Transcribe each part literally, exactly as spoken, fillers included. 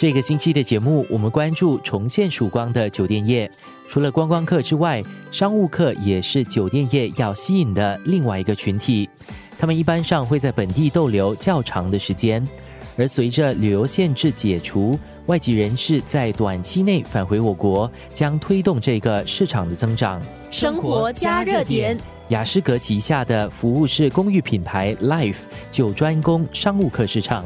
这个星期的节目，我们关注重现曙光的酒店业。除了观光客之外，商务客也是酒店业要吸引的另外一个群体。他们一般上会在本地逗留较长的时间，而随着旅游限制解除，外籍人士在短期内返回我国，将推动这个市场的增长。生活加热点，雅诗阁旗下的服务式公寓品牌 lyf 就专攻商务客市场。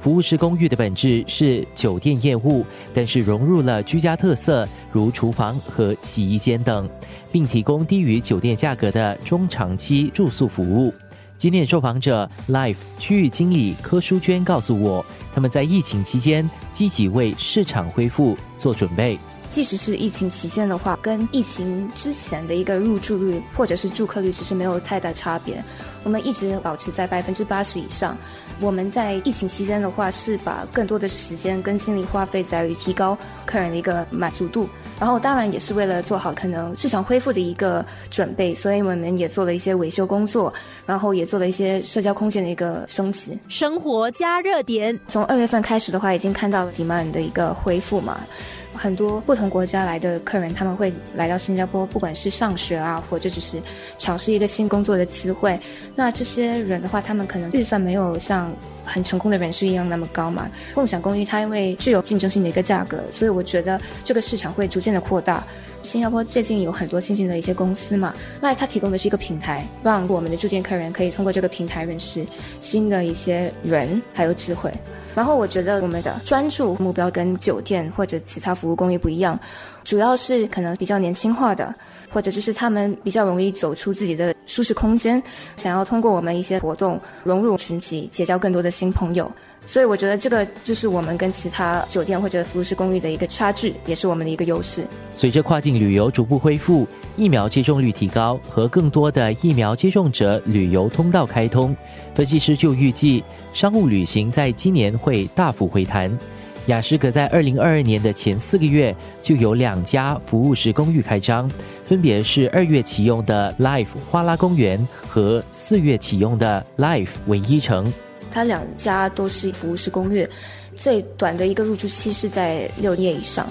服务式公寓的本质是酒店业务，但是融入了居家特色，如厨房和洗衣间等，并提供低于酒店价格的中长期住宿服务。今天受访者 lyf 区域经理柯淑娟告诉我，他们在疫情期间积极为市场恢复做准备。即使是疫情期间的话，跟疫情之前的一个入住率或者是住客率其实没有太大差别，我们一直保持在百分之八十以上。我们在疫情期间的话，是把更多的时间跟精力花费在于提高客人的一个满足度，然后当然也是为了做好可能市场恢复的一个准备，所以我们也做了一些维修工作，然后也做了一些社交空间的一个升级。生活加热点，从二月份开始的话，已经看到了 demand 的一个恢复嘛。很多不同国家来的客人，他们会来到新加坡，不管是上学啊，或者只是尝试一个新工作的机会。那这些人的话，他们可能预算没有像很成功的人士一样那么高嘛。共享公寓它因为具有竞争性的一个价格，所以我觉得这个市场会逐渐的扩大。新加坡最近有很多新兴的一些公司嘛，那它提供的是一个平台，让我们的住店客人可以通过这个平台认识新的一些人还有机会。然后我觉得我们的专注目标跟酒店或者其他服务公寓不一样，主要是可能比较年轻化的，或者就是他们比较容易走出自己的舒适空间，想要通过我们一些活动融入群体，结交更多的新朋友。所以我觉得这个就是我们跟其他酒店或者服务式公寓的一个差距，也是我们的一个优势。随着跨境旅游逐步恢复，疫苗接种率提高和更多的疫苗接种者旅游通道开通，分析师就预计商务旅行在今年会大幅回弹。雅诗阁在二零二二年的前四个月就有两家服务式公寓开张，分别是二月启用的 lyf 花拉公园和四月启用的 lyf 唯一城。它两家都是服务式公寓，最短的一个入住期是在六夜以上，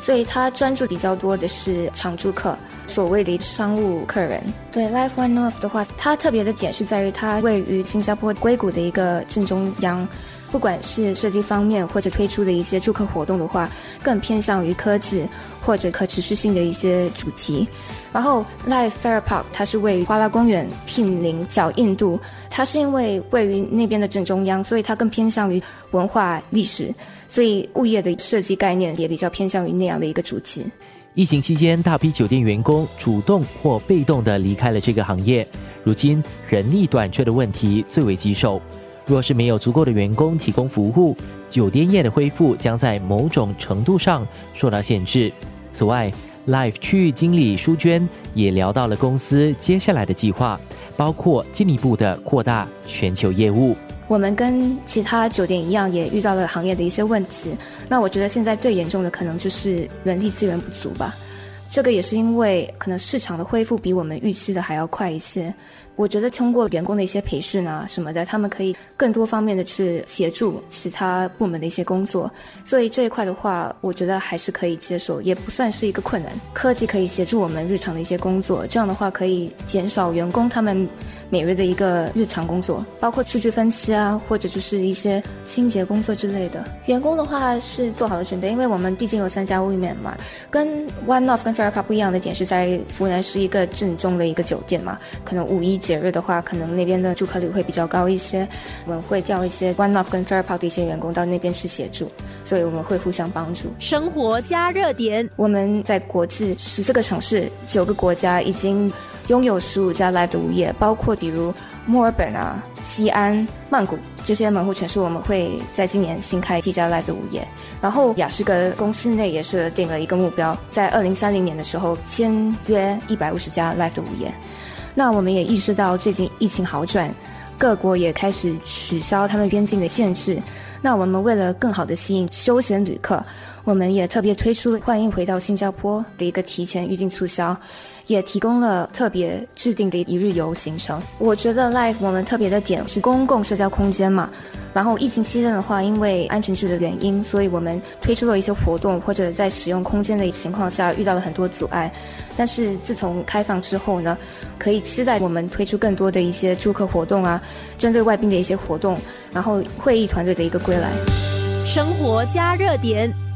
所以它专注比较多的是常住客，所谓的商务客人。对 lyf one-north 的话，它特别的点是在于它位于新加坡硅谷的一个正中央，不管是设计方面或者推出的一些住客活动的话，更偏向于科技或者可持续性的一些主题。然后 lyf Farrer Park 它是位于花拉公园毗邻小印度，它是因为位于那边的正中央，所以它更偏向于文化历史，所以物业的设计概念也比较偏向于那样的一个主题。疫情期间，大批酒店员工主动或被动地离开了这个行业，如今人力短缺的问题最为棘手。若是没有足够的员工提供服务，酒店业的恢复将在某种程度上受到限制。此外， lyf 区域经理淑娟也聊到了公司接下来的计划，包括进一步的扩大全球业务。我们跟其他酒店一样，也遇到了行业的一些问题。那我觉得现在最严重的可能就是人力资源不足吧。这个也是因为可能市场的恢复比我们预期的还要快一些。我觉得通过员工的一些培训啊什么的，他们可以更多方面的去协助其他部门的一些工作，所以这一块的话，我觉得还是可以接受，也不算是一个困难。科技可以协助我们日常的一些工作，这样的话可以减少员工他们每日的一个日常工作，包括数据分析啊，或者就是一些清洁工作之类的。员工的话是做好了准备，因为我们毕竟有三家屋面嘛，跟 one-north 跟Farrer Park 不一样的点是在于，湖南是一个正宗的一个酒店嘛，可能五一节日的话，可能那边的住客率会比较高一些。我们会调一些 one-north 跟 Farrer Park 的一些员工到那边去协助，所以我们会互相帮助。生活加热点，我们在国际十四个城市、九个国家已经拥有十五家 lyf 的物业，包括比如墨尔本啊、西安、曼谷这些门户全数，我们会在今年新开几家 lyf 的物业。然后雅诗阁公司内也是定了一个目标，在二零三零年的时候签约一百五十家 lyf 的物业。那我们也意识到最近疫情好转，各国也开始取消他们边境的限制，那我们为了更好的吸引休闲旅客，我们也特别推出了欢迎回到新加坡的一个提前预订促销，也提供了特别制定的一日游行程。我觉得 lyf 我们特别的点是公共社交空间嘛，然后疫情期间的话，因为安全距离的原因，所以我们推出了一些活动，或者在使用空间的情况下遇到了很多阻碍。但是自从开放之后呢，可以期待我们推出更多的一些住客活动啊，针对外宾的一些活动，然后会议团队的一个归来。生活加热点。